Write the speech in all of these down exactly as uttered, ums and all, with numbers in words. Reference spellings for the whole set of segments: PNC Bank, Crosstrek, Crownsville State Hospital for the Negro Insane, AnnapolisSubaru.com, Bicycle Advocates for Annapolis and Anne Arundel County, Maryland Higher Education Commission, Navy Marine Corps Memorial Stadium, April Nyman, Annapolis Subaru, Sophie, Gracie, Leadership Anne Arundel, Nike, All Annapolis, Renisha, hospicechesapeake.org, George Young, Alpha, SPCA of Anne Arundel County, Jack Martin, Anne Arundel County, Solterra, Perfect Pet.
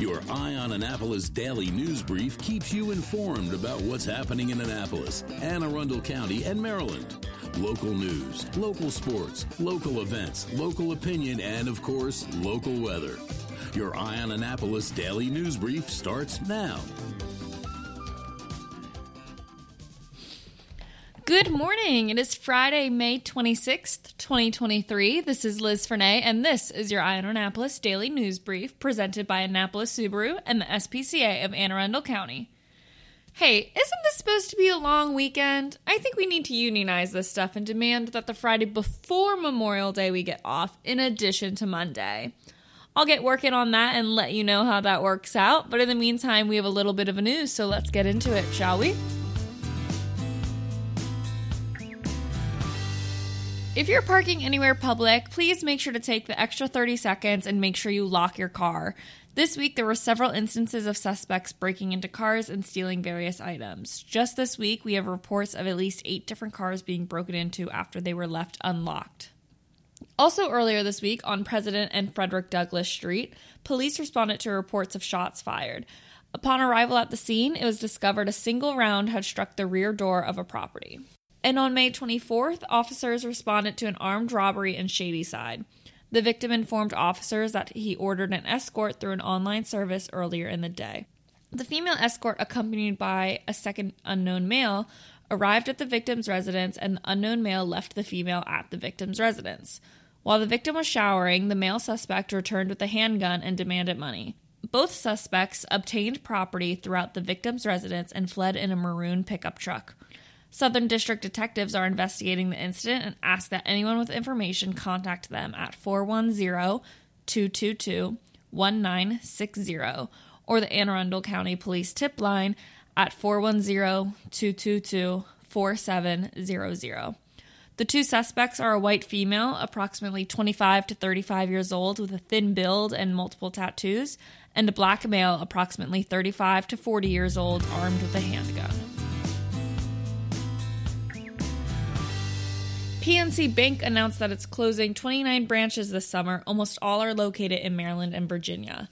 Your Eye on Annapolis daily news brief keeps you informed about what's happening in Annapolis, Anne Arundel County, and Maryland. Local news, local sports, local events, local opinion, and, of course, local weather. Your Eye on Annapolis daily news brief starts now. Good morning. It is Friday, May twenty-sixth, twenty twenty-three. This is Liz Fernay, and this is your Eye on Annapolis Daily News Brief presented by Annapolis Subaru and the S P C A of Anne Arundel County. Hey, isn't this supposed to be a long weekend? I think we need to unionize this stuff and demand that the Friday before Memorial Day we get off in addition to Monday. I'll get working on that and let you know how that works out, but in the meantime, we have a little bit of news, so let's get into it, shall we? If you're parking anywhere public, please make sure to take the extra thirty seconds and make sure you lock your car. This week, there were several instances of suspects breaking into cars and stealing various items. Just this week, we have reports of at least eight different cars being broken into after they were left unlocked. Also earlier this week, on President and Frederick Douglass Street, police responded to reports of shots fired. Upon arrival at the scene, it was discovered a single round had struck the rear door of a property. And on May twenty-fourth, officers responded to an armed robbery in Shadyside. The victim informed officers that he ordered an escort through an online service earlier in the day. The female escort, accompanied by a second unknown male, arrived at the victim's residence, and the unknown male left the female at the victim's residence. While the victim was showering, the male suspect returned with a handgun and demanded money. Both suspects obtained property throughout the victim's residence and fled in a maroon pickup truck. Southern District detectives are investigating the incident and ask that anyone with information contact them at four one zero, two two two, one nine six zero or the Anne Arundel County Police tip line at four one zero, two two two, four seven zero zero. The two suspects are a white female, approximately twenty-five to thirty-five years old, with a thin build and multiple tattoos, and a black male, approximately thirty-five to forty years old, armed with a handgun. P N C Bank announced that it's closing twenty-nine branches this summer. Almost all are located in Maryland and Virginia.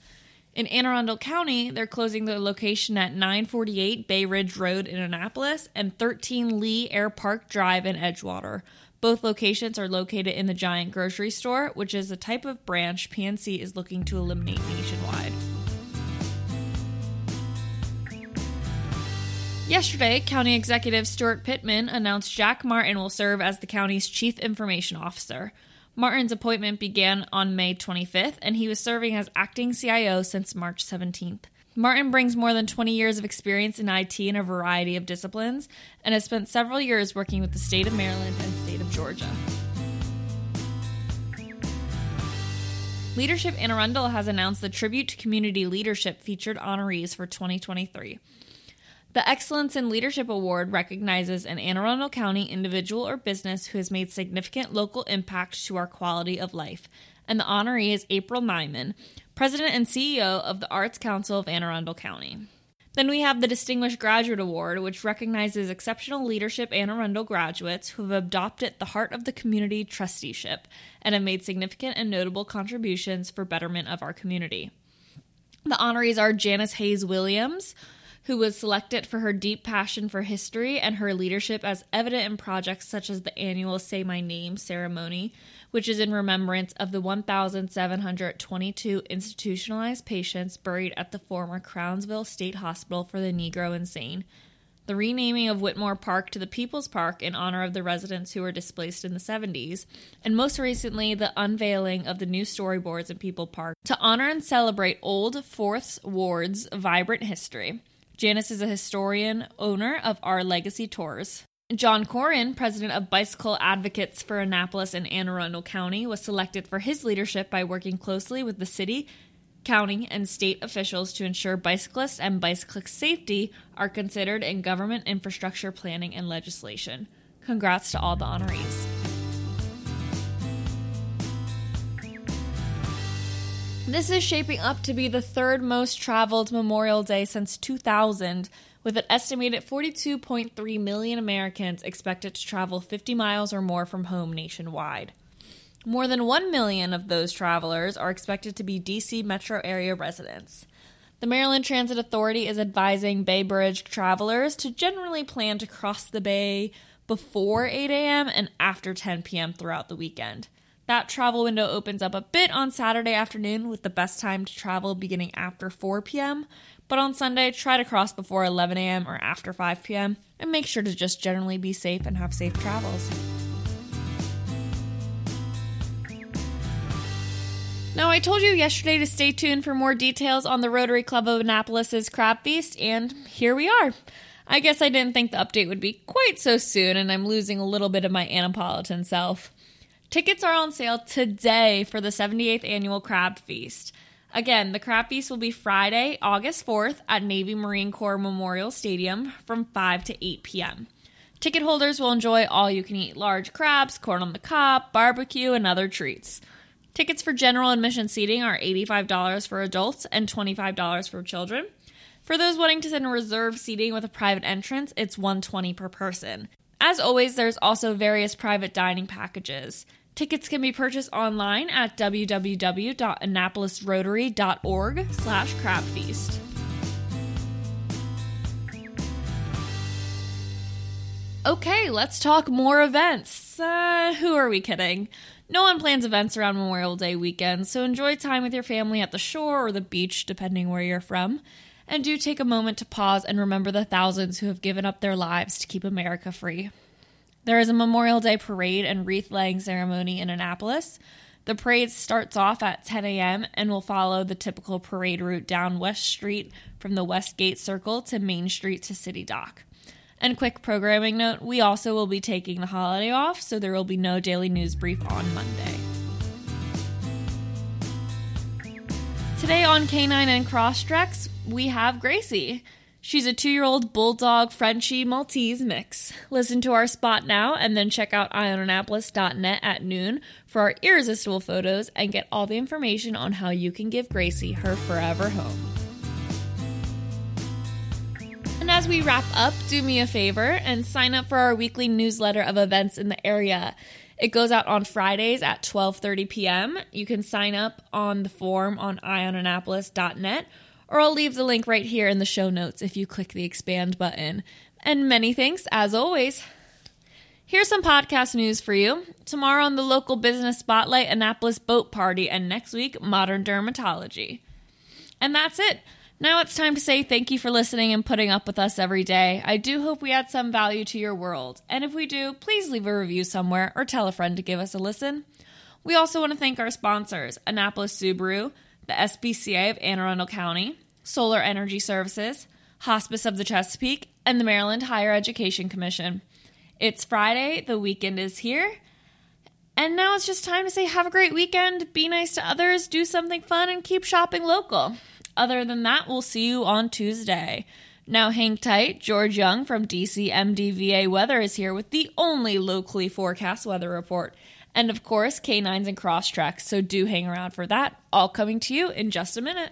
In Anne Arundel County, they're closing their location at nine forty-eight Bay Ridge Road in Annapolis and thirteen Lee Air Park Drive in Edgewater. Both locations are located in the Giant Grocery Store, which is the type of branch P N C is looking to eliminate nationwide. Yesterday, County Executive Stuart Pittman announced Jack Martin will serve as the county's Chief Information Officer. Martin's appointment began on May twenty-fifth, and he was serving as acting C I O since March seventeenth. Martin brings more than twenty years of experience in I T in a variety of disciplines and has spent several years working with the state of Maryland and state of Georgia. Leadership Anne Arundel has announced the Tribute to Community Leadership featured honorees for twenty twenty-three. The Excellence in Leadership Award recognizes an Anne Arundel County individual or business who has made significant local impact to our quality of life, and the honoree is April Nyman, President and C E O of the Arts Council of Anne Arundel County. Then we have the Distinguished Graduate Award, which recognizes exceptional leadership Anne Arundel graduates who have adopted the heart of the community trusteeship and have made significant and notable contributions for betterment of our community. The honorees are Janice Hayes-Williams, who was selected for her deep passion for history and her leadership as evident in projects such as the annual Say My Name ceremony, which is in remembrance of the one thousand seven hundred twenty-two institutionalized patients buried at the former Crownsville State Hospital for the Negro Insane, the renaming of Whitmore Park to the People's Park in honor of the residents who were displaced in the seventies, and most recently, the unveiling of the new storyboards in People Park to honor and celebrate Old Fourth Ward's vibrant history. Janice is a historian, owner of Our Legacy Tours. John Corrin, president of Bicycle Advocates for Annapolis and Anne Arundel County, was selected for his leadership by working closely with the city, county, and state officials to ensure bicyclists and bicyclist safety are considered in government infrastructure planning and legislation. Congrats to all the honorees. This is shaping up to be the third most traveled Memorial Day since two thousand, with an estimated forty-two point three million Americans expected to travel fifty miles or more from home nationwide. More than one million of those travelers are expected to be D C metro area residents. The Maryland Transit Authority is advising Bay Bridge travelers to generally plan to cross the bay before eight a.m. and after ten p.m. throughout the weekend. That travel window opens up a bit on Saturday afternoon, with the best time to travel beginning after four p.m., but on Sunday, try to cross before eleven a.m. or after five p.m., and make sure to just generally be safe and have safe travels. Now, I told you yesterday to stay tuned for more details on the Rotary Club of Annapolis' Crab Feast, and here we are. I guess I didn't think the update would be quite so soon, and I'm losing a little bit of my Annapolitan self. Tickets are on sale today for the seventy-eighth Annual Crab Feast. Again, the Crab Feast will be Friday, August fourth at Navy Marine Corps Memorial Stadium from five to eight p.m. Ticket holders will enjoy all-you-can-eat large crabs, corn on the cob, barbecue, and other treats. Tickets for general admission seating are eighty-five dollars for adults and twenty-five dollars for children. For those wanting to sit in reserved seating with a private entrance, it's one hundred twenty dollars per person. As always, there's also various private dining packages. Tickets can be purchased online at w w w dot annapolis rotary dot org slash crab feast. Okay, let's talk more events. Uh, who are we kidding? No one plans events around Memorial Day weekend, so enjoy time with your family at the shore or the beach, depending where you're from. And do take a moment to pause and remember the thousands who have given up their lives to keep America free. There is a Memorial Day parade and wreath-laying ceremony in Annapolis. The parade starts off at ten a.m. and will follow the typical parade route down West Street from the West Gate Circle to Main Street to City Dock. And quick programming note, we also will be taking the holiday off, so there will be no daily news brief on Monday. Today on Canine and Crosstreks, we have Gracie. She's a two-year-old Bulldog Frenchie Maltese mix. Listen to our spot now and then check out eye on annapolis dot net at noon for our irresistible photos and get all the information on how you can give Gracie her forever home. And as we wrap up, do me a favor and sign up for our weekly newsletter of events in the area. It goes out on Fridays at twelve thirty p.m. You can sign up on the form on eye on annapolis dot net, or I'll leave the link right here in the show notes if you click the expand button. And many thanks, as always. Here's some podcast news for you. Tomorrow on the Local Business Spotlight, Annapolis Boat Party, and next week, Modern Dermatology. And that's it. Now it's time to say thank you for listening and putting up with us every day. I do hope we add some value to your world. And if we do, please leave a review somewhere or tell a friend to give us a listen. We also want to thank our sponsors, Annapolis Subaru, the S P C A of Anne Arundel County, Solar Energy Services, Hospice of the Chesapeake, and the Maryland Higher Education Commission. It's Friday, the weekend is here, and now it's just time to say have a great weekend, be nice to others, do something fun, and keep shopping local. Other than that, we'll see you on Tuesday. Now hang tight. George Young from D C M D V A Weather is here with the only locally forecast weather report. And of course, Canines and Crosstreks, so do hang around for that. All coming to you in just a minute.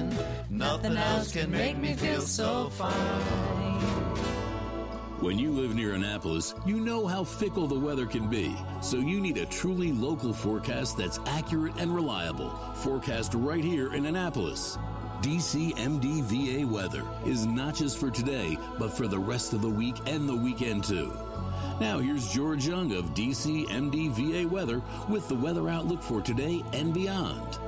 nothing else can make me feel so fine. When you live near Annapolis, you know how fickle the weather can be. So you need a truly local forecast that's accurate and reliable. Forecast right here in Annapolis. D C M D V A Weather is not just for today, but for the rest of the week and the weekend too. Now here's George Young of D C M D V A Weather with the weather outlook for today and beyond.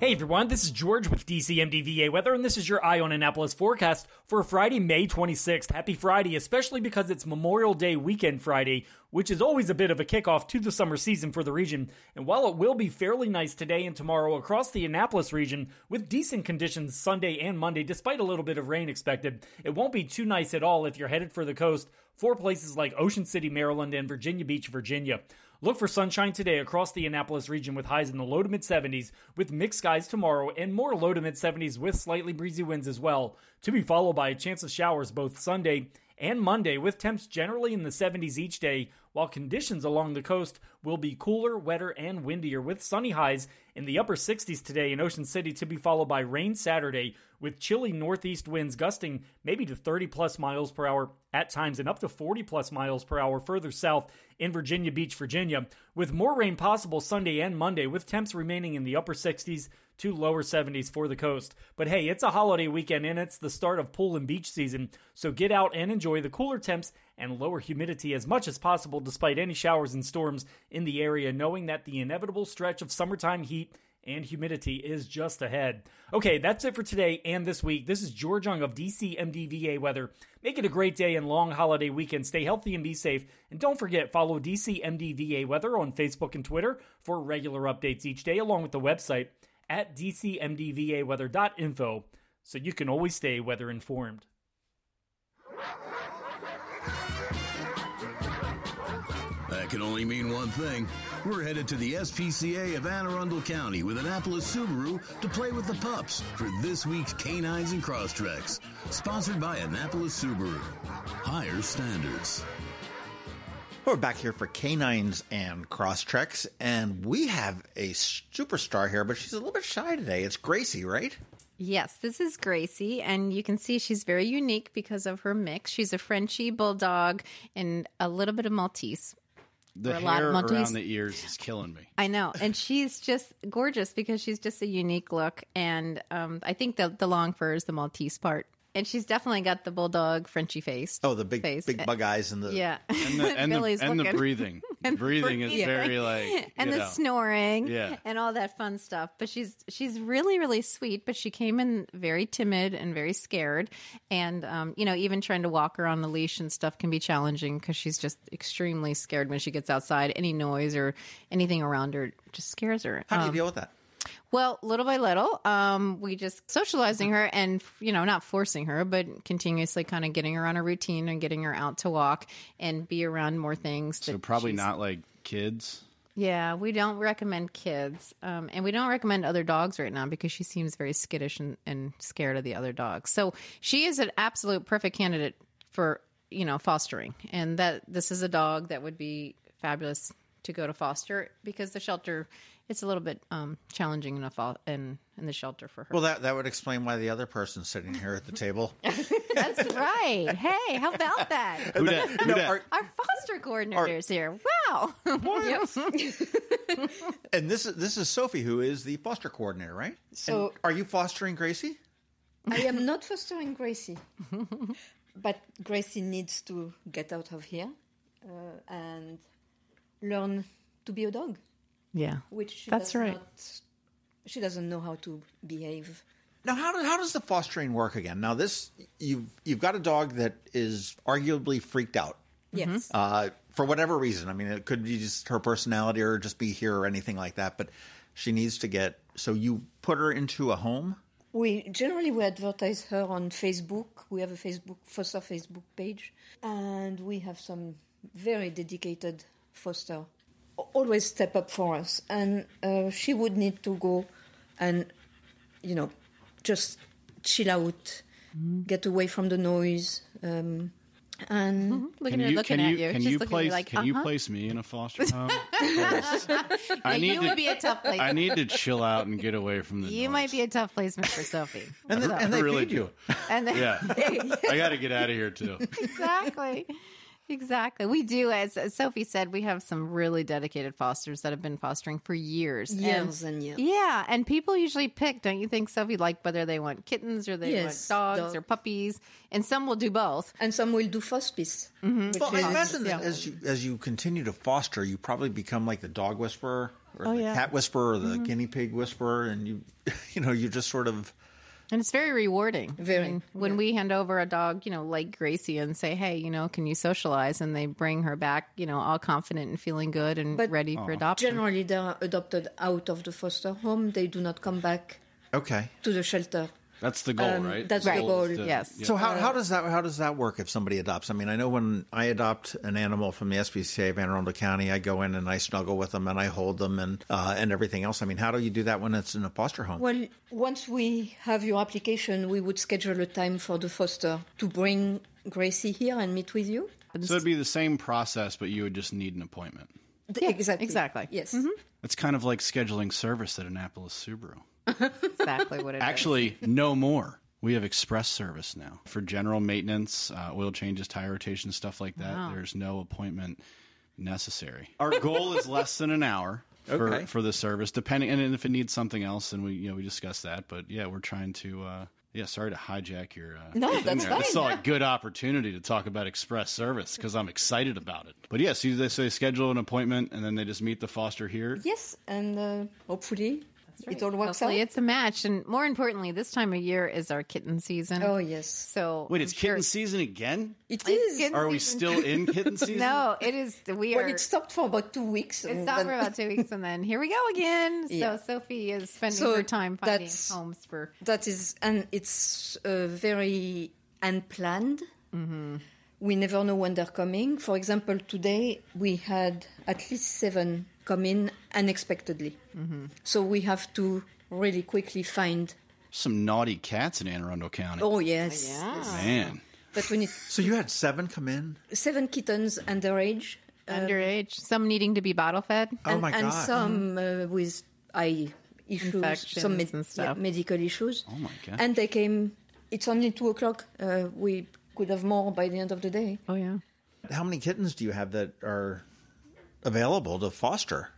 Hey everyone, this is George with D C M D V A Weather, and this is your Eye on Annapolis forecast for Friday, May twenty-sixth. Happy Friday, especially because it's Memorial Day weekend Friday, which is always a bit of a kickoff to the summer season for the region. And while it will be fairly nice today and tomorrow across the Annapolis region, with decent conditions Sunday and Monday, despite a little bit of rain expected, it won't be too nice at all if you're headed for the coast for places like Ocean City, Maryland, and Virginia Beach, Virginia. Look for sunshine today across the Annapolis region with highs in the low to mid seventies, with mixed skies tomorrow and more low to mid seventies with slightly breezy winds as well, to be followed by a chance of showers both Sunday and Monday, with temps generally in the seventies each day, while conditions along the coast will be cooler, wetter, and windier, with sunny highs in the upper sixties today in Ocean City, to be followed by rain Saturday, with chilly northeast winds gusting maybe to thirty plus miles per hour at times and up to forty plus miles per hour further south in Virginia Beach, Virginia, with more rain possible Sunday and Monday, with temps remaining in the upper sixties to lower seventies for the coast. But hey, it's a holiday weekend and it's the start of pool and beach season, so get out and enjoy the cooler temps and lower humidity as much as possible despite any showers and storms in the area, knowing that the inevitable stretch of summertime heat and humidity is just ahead. Okay, that's it for today and this week. This is George Young of D C M D V A Weather. Make it a great day and long holiday weekend. Stay healthy and be safe. And don't forget, follow D C M D V A Weather on Facebook and Twitter for regular updates each day, along with the website at d c m d v a weather dot info, so you can always stay weather informed. That can only mean one thing. We're headed to the S P C A of Anne Arundel County with Annapolis Subaru to play with the pups for this week's Canines and Crosstreks, sponsored by Annapolis Subaru. Higher standards. We're back here for Canines and Crosstreks, and we have a superstar here, but she's a little bit shy today. It's Gracie, right? Yes, this is Gracie, and you can see she's very unique because of her mix. She's a Frenchie bulldog and a little bit of Maltese. The hair around the ears is killing me. I know. And she's just gorgeous because she's just a unique look. And um, I think the, the long fur is the Maltese part. And she's definitely got the bulldog Frenchie face. Oh, the big face. Big bug eyes and the... Yeah. And the, and the, and the breathing. and breathing is yeah. very like... And the know. snoring. Yeah. And all that fun stuff. But she's she's really, really sweet. But she came in very timid and very scared. And, um, you know, even trying to walk her on the leash and stuff can be challenging because she's just extremely scared when she gets outside. Any noise or anything around her just scares her. How do you um, deal with that? Well, little by little, um, we just socializing her and, you know, not forcing her, but continuously kind of getting her on a routine and getting her out to walk and be around more things. That so probably not like kids. Yeah, we don't recommend kids. Um, and we don't recommend other dogs right now because she seems very skittish and, and scared of the other dogs. So she is an absolute perfect candidate for, you know, fostering. And that this is a dog that would be fabulous to go to foster because the shelter, it's a little bit um, challenging enough in in the shelter for her. Well, that, that would explain why the other person's sitting here at the table. That's right. Hey, how about that? Who that? Who no, that? Our, our foster coordinator's our, here. Wow. And this is this is Sophie, who is the foster coordinator, right? So, and are you fostering Gracie? I am not fostering Gracie, but Gracie needs to get out of here uh, and learn to be a dog. Yeah, which she that's right. Not, she doesn't know how to behave. Now, how do, how does the fostering work again? Now, this you've you've got a dog that is arguably freaked out. Yes, uh, for whatever reason. I mean, it could be just her personality, or just be here, or anything like that. But she needs to get. So you put her into a home. We generally we advertise her on Facebook. We have a Facebook foster Facebook page, and we have some very dedicated foster. Always step up for us, and uh, she would need to go and, you know, just chill out, mm-hmm. get away from the noise, um, and mm-hmm. looking at looking at you. Can you, you place? Like, can uh-huh. you place me in a foster home? I yeah, need you to, would be a tough place. I need to chill out and get away from the. You noise. might be a tough placement for Sophie. and, then, so. and they really do. And then, yeah, I got to get out of here too. Exactly. Exactly. We do. As, as Sophie said, we have some really dedicated fosters that have been fostering for years. Years and, and years. Yeah. And people usually pick, don't you think, Sophie, like whether they want kittens or they yes, want dogs dog. or puppies. And some will do both. And some will do hospice. Mm-hmm. Well, I imagine yeah. that as you, as you continue to foster, you probably become like the dog whisperer or oh, the yeah. cat whisperer or the mm-hmm. guinea pig whisperer. And you, you know, you just sort of... And it's very rewarding. Very. I mean, when yeah. we hand over a dog, you know, like Gracie and say, hey, you know, can you socialize? And they bring her back, you know, all confident and feeling good and but ready oh. for adoption. Generally, they're adopted out of the foster home. They do not come back okay. to the shelter. That's the goal, um, right? That's right. the goal, to, yes. Yeah. So how, how does that how does that work if somebody adopts? I mean, I know when I adopt an animal from the S P C A of Anne Arundel County, I go in and I snuggle with them and I hold them and uh, and everything else. I mean, how do you do that when it's in a foster home? Well, once we have your application, we would schedule a time for the foster to bring Gracie here and meet with you. So it would be the same process, but you would just need an appointment. Yeah, exactly. Exactly. Yes. Mm-hmm. It's kind of like scheduling service at Annapolis Subaru. Exactly what it Actually, is. Actually, no more. We have express service now for general maintenance, uh, oil changes, tire rotation, stuff like that. Wow. There's no appointment necessary. Our goal is less than an hour for, okay. for the service, depending. And if it needs something else, then we you know we discuss that. But yeah, we're trying to. Uh, yeah, sorry to hijack your. Uh, no, that's there. fine. This is a good opportunity to talk about express service because I'm excited about it. But yes, yeah, so they, so they schedule an appointment and then they just meet the foster here. Yes, and uh, hopefully. Right. It all works Hopefully out. It's a match. And more importantly, this time of year is our kitten season. Oh, yes. So Wait, it's I'm kitten sure. season again? It is. Kitten are we still in kitten season? No, it is. We well, are. It stopped for about two weeks. It stopped then... for about two weeks, and then here we go again. Yeah. So Sophie is spending so her time finding homes for... That is, and it's uh, very unplanned. Mm-hmm. We never know when they're coming. For example, today we had at least seven come in unexpectedly. Mm-hmm. So we have to really quickly find... Some naughty cats in Anne Arundel County. Oh, yes. Oh, yeah. Man. But when it... So you had seven come in? Seven kittens underage. Underage. Um, some needing to be bottle-fed. Oh, and, my God. And some mm-hmm. uh, with eye issues. Infections some med- and stuff. Yeah, medical issues. Oh, my God. And they came... It's only two o'clock. Uh, we could have more by the end of the day. Oh, yeah. How many kittens do you have that are... available to foster?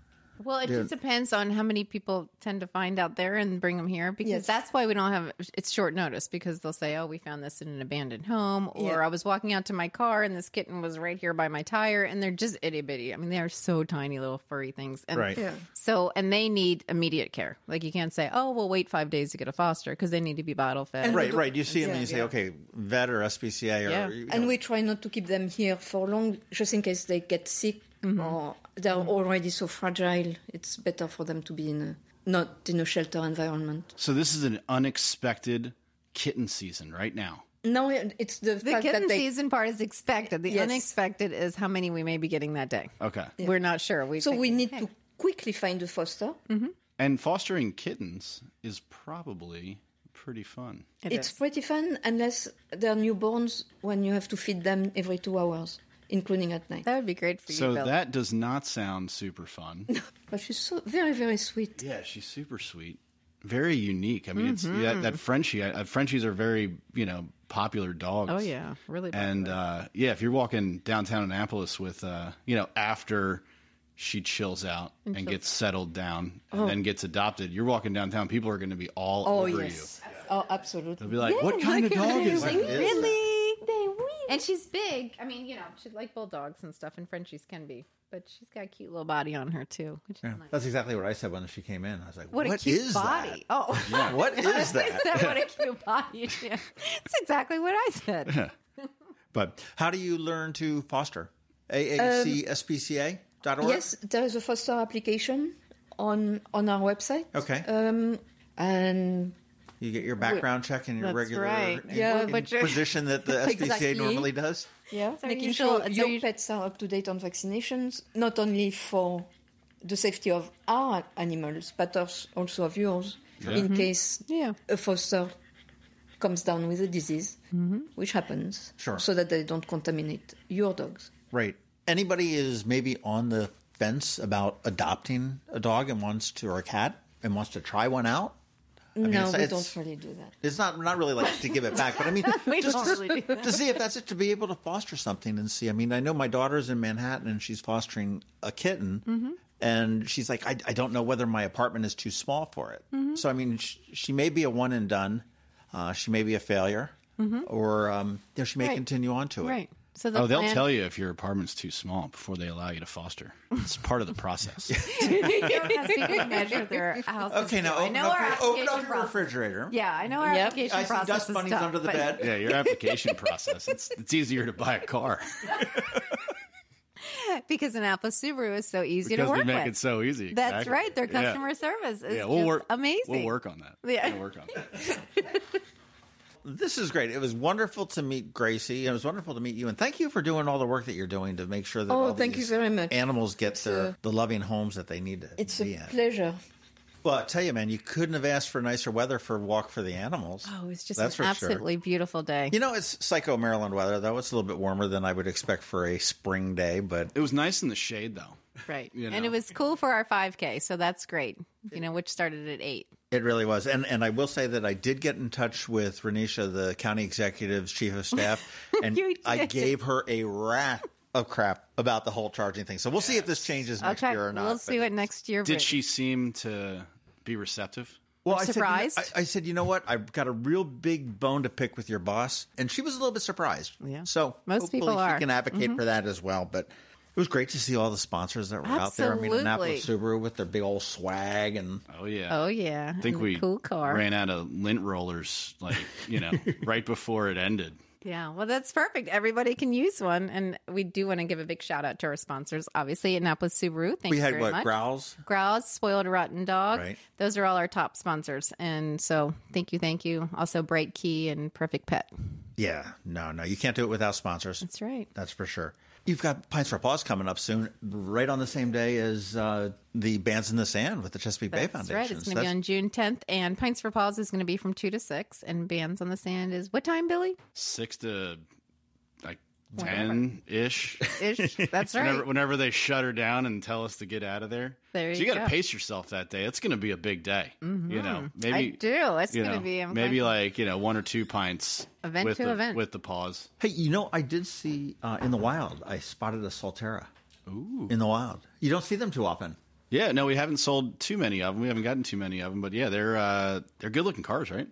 Well, it yeah. just depends on how many people tend to find out there and bring them here, because yes. that's why we don't have it's short notice, because they'll say, oh, we found this in an abandoned home, or yeah. I was walking out to my car and this kitten was right here by my tire, and they're just itty bitty. I mean, they are so tiny little furry things. And right. Yeah. So, and they need immediate care. Like, you can't say, oh, we'll wait five days to get a foster, because they need to be bottle fed. And right, right. You see them yeah, and you say, yeah. okay, vet or S P C A. Or, yeah. you know. And we try not to keep them here for long, just in case they get sick. Mm-hmm. Or they're mm-hmm. already so fragile, it's better for them to be in a, not in a shelter environment. So this is an unexpected kitten season right now. No, it's the, the fact kitten that they... season part is expected. The yes. unexpected is how many we may be getting that day. Okay. Yeah. We're not sure. We so think, we need hey. to quickly find a foster. Mm-hmm. And fostering kittens is probably... pretty fun. It it's is. pretty fun unless they're newborns, when you have to feed them every two hours, including at night. That would be great for you, So Bella. That does not sound super fun. But she's so very, very sweet. Yeah, she's super sweet. Very unique. I mean, mm-hmm. it's that, that Frenchie. Uh, Frenchies are very, you know, popular dogs. Oh, yeah. Really popular. And, uh, yeah, if you're walking downtown Annapolis with, uh, you know, after... she chills out and, and chills. gets settled down and oh. then gets adopted. You're walking downtown, people are going to be all oh, over yes. you. Yeah. Oh, absolutely. They'll be like, yeah, what kind of dog is that? Really? They win. And she's big. I mean, you know, she's like bulldogs and stuff, and Frenchies can be. But she's got a cute little body on her, too. Which is yeah. nice. That's exactly what I said when she came in. I was like, what, what a cute is body. That? Oh, yeah. What is that? Said, what a cute body. Yeah. That's exactly what I said. Yeah. But how do you learn to foster? A A C S P C A? Um, Yes, there is a foster application on on our website. Okay. Um, and you get your background check and your that's regular right. in, yeah, in position that the S P C A exactly. normally does. Yeah, so making sure so your pets are up to date on vaccinations, not only for the safety of our animals, but also of yours, yeah. in mm-hmm. case yeah. a foster comes down with a disease, mm-hmm. which happens, sure. so that they don't contaminate your dogs. Right. Anybody is maybe on the fence about adopting a dog and wants to, or a cat, and wants to try one out? I mean, no, we don't really do that. It's not not really like to give it back, but I mean, we just don't really do that. To see if that's it, to be able to foster something and see. I mean, I know my daughter's in Manhattan and she's fostering a kitten, mm-hmm. and she's like, I, I don't know whether my apartment is too small for it. Mm-hmm. So, I mean, she, she may be a one and done. Uh, she may be a failure, mm-hmm. or um, you know, she may right. continue on to it. Right. So the oh, they'll plan- tell you if your apartment's too small before they allow you to foster. It's part of the process. You don't have to measure their house. Okay, now open up, our open up your refrigerator. Yeah, I know our yep. application I process. I see dust bunnies tough, under the but- bed. Yeah, your application process. It's, it's easier to buy a car. Because Annapolis Subaru is so easy because to work with. Because we make with. It so easy. Exactly. That's right. Their customer yeah. service is yeah, we'll just work, amazing. We'll work on that. Yeah. We'll work on that. This is great. It was wonderful to meet Gracie. It was wonderful to meet you. And thank you for doing all the work that you're doing to make sure that oh, all thank these you very much. Animals get their, uh, the loving homes that they need to it's be a in. Pleasure. Well, I tell you, man, you couldn't have asked for nicer weather for Walk for the Animals. Oh, it's just That's an absolutely sure. beautiful day. You know, it's psycho Maryland weather, though. It's a little bit warmer than I would expect for a spring day, but it was nice in the shade, though. Right. You know? And it was cool for our five K, so that's great, you know, which started at eight. It really was. And and I will say that I did get in touch with Renisha, the county executive's chief of staff, and I gave her a rat of crap about the whole charging thing. So we'll yes. see if this changes next okay. year or not. We'll see what next year brings. Did she seem to be receptive? Well, I surprised. Said, you know, I, I said, you know what? I've got a real big bone to pick with your boss. And she was a little bit surprised. Yeah. So most people are. She can advocate mm-hmm. for that as well. But it was great to see all the sponsors that were Absolutely. Out there. I mean, Annapolis Subaru with their big old swag. And oh, yeah. Oh, yeah. I think we cool car. Ran out of lint rollers, like, you know, right before it ended. Yeah. Well, that's perfect. Everybody can use one. And we do want to give a big shout out to our sponsors, obviously, Annapolis Subaru. Thank we you had, very what, much. Growls? Growls, Spoiled Rotten Dog. Right. Those are all our top sponsors. And so thank you, thank you. Also, Bright Key and Perfect Pet. Yeah. No, no. You can't do it without sponsors. That's right. That's for sure. You've got Pints for Paws coming up soon, right on the same day as uh, the Bands in the Sand with the Chesapeake That's Bay Foundation. That's right. It's going to be on June tenth, and Pints for Paws is going to be from two to six, and Bands on the Sand is what time, Billy? six to like ten-ish. Ish. That's right. Whenever, whenever they shut her down and tell us to get out of there. There you, so you go. You got to pace yourself that day. It's going to be a big day. Mm-hmm. You know, maybe I do. It's going to be I'm maybe glad. Like, you know, one or two pints. Event with to the, event. With the paws. Hey, you know, I did see uh, in the wild, I spotted a Solterra. Ooh. In the wild. You don't see them too often. Yeah, no, we haven't sold too many of them. We haven't gotten too many of them. But yeah, they're uh, they're good looking cars, right?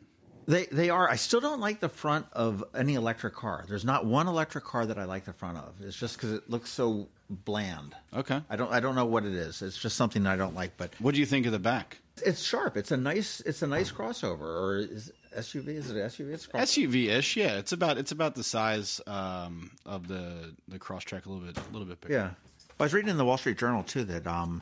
They they are. I still don't like the front of any electric car. There's not one electric car that I like the front of. It's just because it looks so bland. Okay. I don't I don't know what it is. It's just something I don't like. But what do you think of the back? It's sharp. It's a nice it's a nice crossover. Or is S U V? Is it an S U V? It's S U V ish. Yeah. It's about it's about the size um, of the the Crosstrek, a little bit a little bit bigger. Yeah. I was reading in the Wall Street Journal too that um.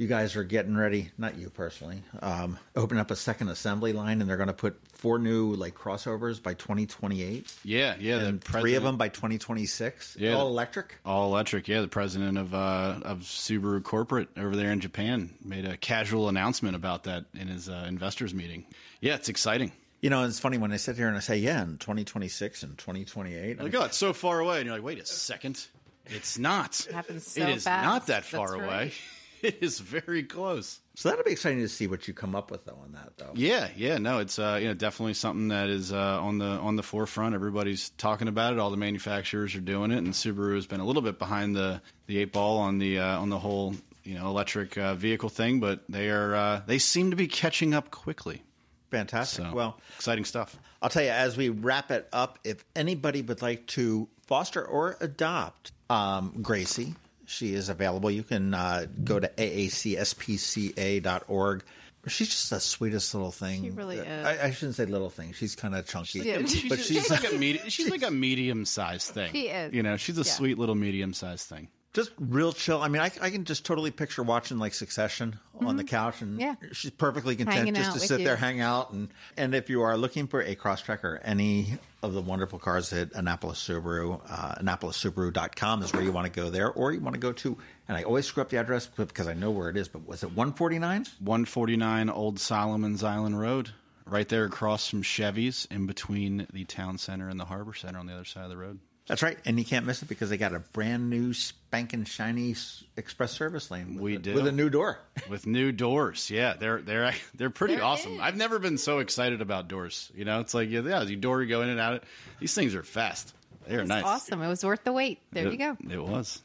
You guys are getting ready, not you personally, um, open up a second assembly line, and they're going to put four new like crossovers by twenty twenty-eight. Yeah, yeah. And three of them by twenty twenty-six. Yeah, all electric? All electric, yeah. The president of uh, of Subaru Corporate over there in Japan made a casual announcement about that in his uh, investors meeting. Yeah, it's exciting. You know, it's funny when I sit here and I say, yeah, in twenty twenty-six and twenty twenty-eight. Like, oh, it's so far away. And you're like, wait a second. It's not. It happens so fast. It is fast. Not that far That's away. Right. It is very close. So that'll be exciting to see what you come up with though on that though. Yeah, yeah, no, it's uh, you know, definitely something that is uh, on the on the forefront. Everybody's talking about it. All the manufacturers are doing it, and Subaru has been a little bit behind the, the eight ball on the uh, on the whole you know electric uh, vehicle thing, but they are uh, they seem to be catching up quickly. Fantastic. So, well, exciting stuff. I'll tell you, as we wrap it up, if anybody would like to foster or adopt um, Gracie. She is available. You can uh, go to A A C S P C A dot org. She's just the sweetest little thing. She really is. I, I shouldn't say little thing. She's kind of chunky. Yeah, but she's, but she's, she's, like a med- she's like a medium-sized thing. She is. You know, she's a yeah. sweet little medium-sized thing. Just real chill. I mean, I, I can just totally picture watching like Succession mm-hmm. on the couch, and yeah. she's perfectly content Hanging just to sit you. there, hang out, and and if you are looking for a Crosstrek or any of the wonderful cars at Annapolis Subaru, uh, annapolis subaru dot com is where you want to go there, or you want to go to, and I always screw up the address because I know where it is, but was it one forty-nine? one forty-nine Old Solomon's Island Road, right there across from Chevy's, in between the town center and the harbor center on the other side of the road. That's right, and you can't miss it because they got a brand new spanking shiny express service lane. With we a, do with a new door, with new doors. Yeah, they're they're they're pretty there awesome. Is. I've never been so excited about doors. You know, it's like yeah, you door you go in and out. These things are fast. They're nice. Awesome. It was worth the wait. There it, you go. It was.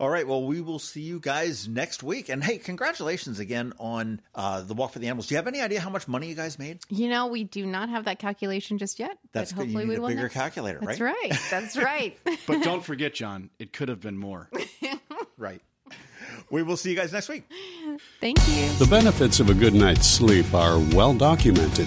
All right. Well, we will see you guys next week. And hey, congratulations again on uh, the Walk for the Animals. Do you have any idea how much money you guys made? You know, we do not have that calculation just yet. That's good. You need a bigger calculator, right? That's right. That's right. But don't forget, John, it could have been more. Right. We will see you guys next week. Thank you. The benefits of a good night's sleep are well documented.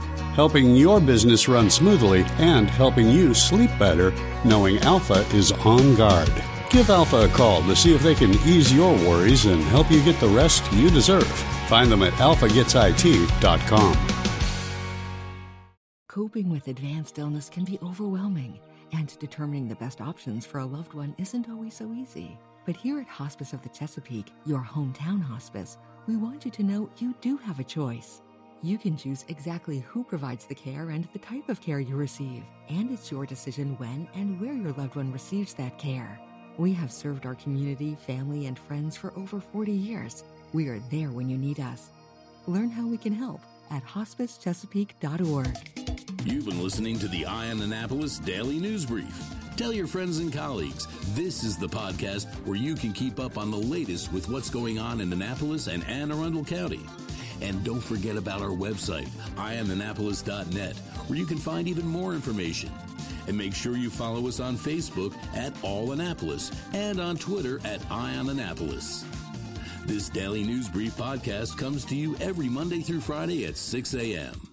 helping your business run smoothly and helping you sleep better knowing Alpha is on guard. Give Alpha a call to see if they can ease your worries and help you get the rest you deserve. Find them at alpha gets I T dot com. Coping with advanced illness can be overwhelming, and determining the best options for a loved one isn't always so easy. But here at Hospice of the Chesapeake, your hometown hospice, we want you to know you do have a choice. You can choose exactly who provides the care and the type of care you receive, and it's your decision when and where your loved one receives that care. We have served our community, family, and friends for over forty years. We are there when you need us. Learn how we can help at hospice chesapeake dot org. You've been listening to the Eye on Annapolis Daily News Brief. Tell your friends and colleagues, this is the podcast where you can keep up on the latest with what's going on in Annapolis and Anne Arundel County. And don't forget about our website, eye on annapolis dot net, where you can find even more information. And make sure you follow us on Facebook at All Annapolis and on Twitter at Eye on Annapolis. This Daily News Brief podcast comes to you every Monday through Friday at six a.m.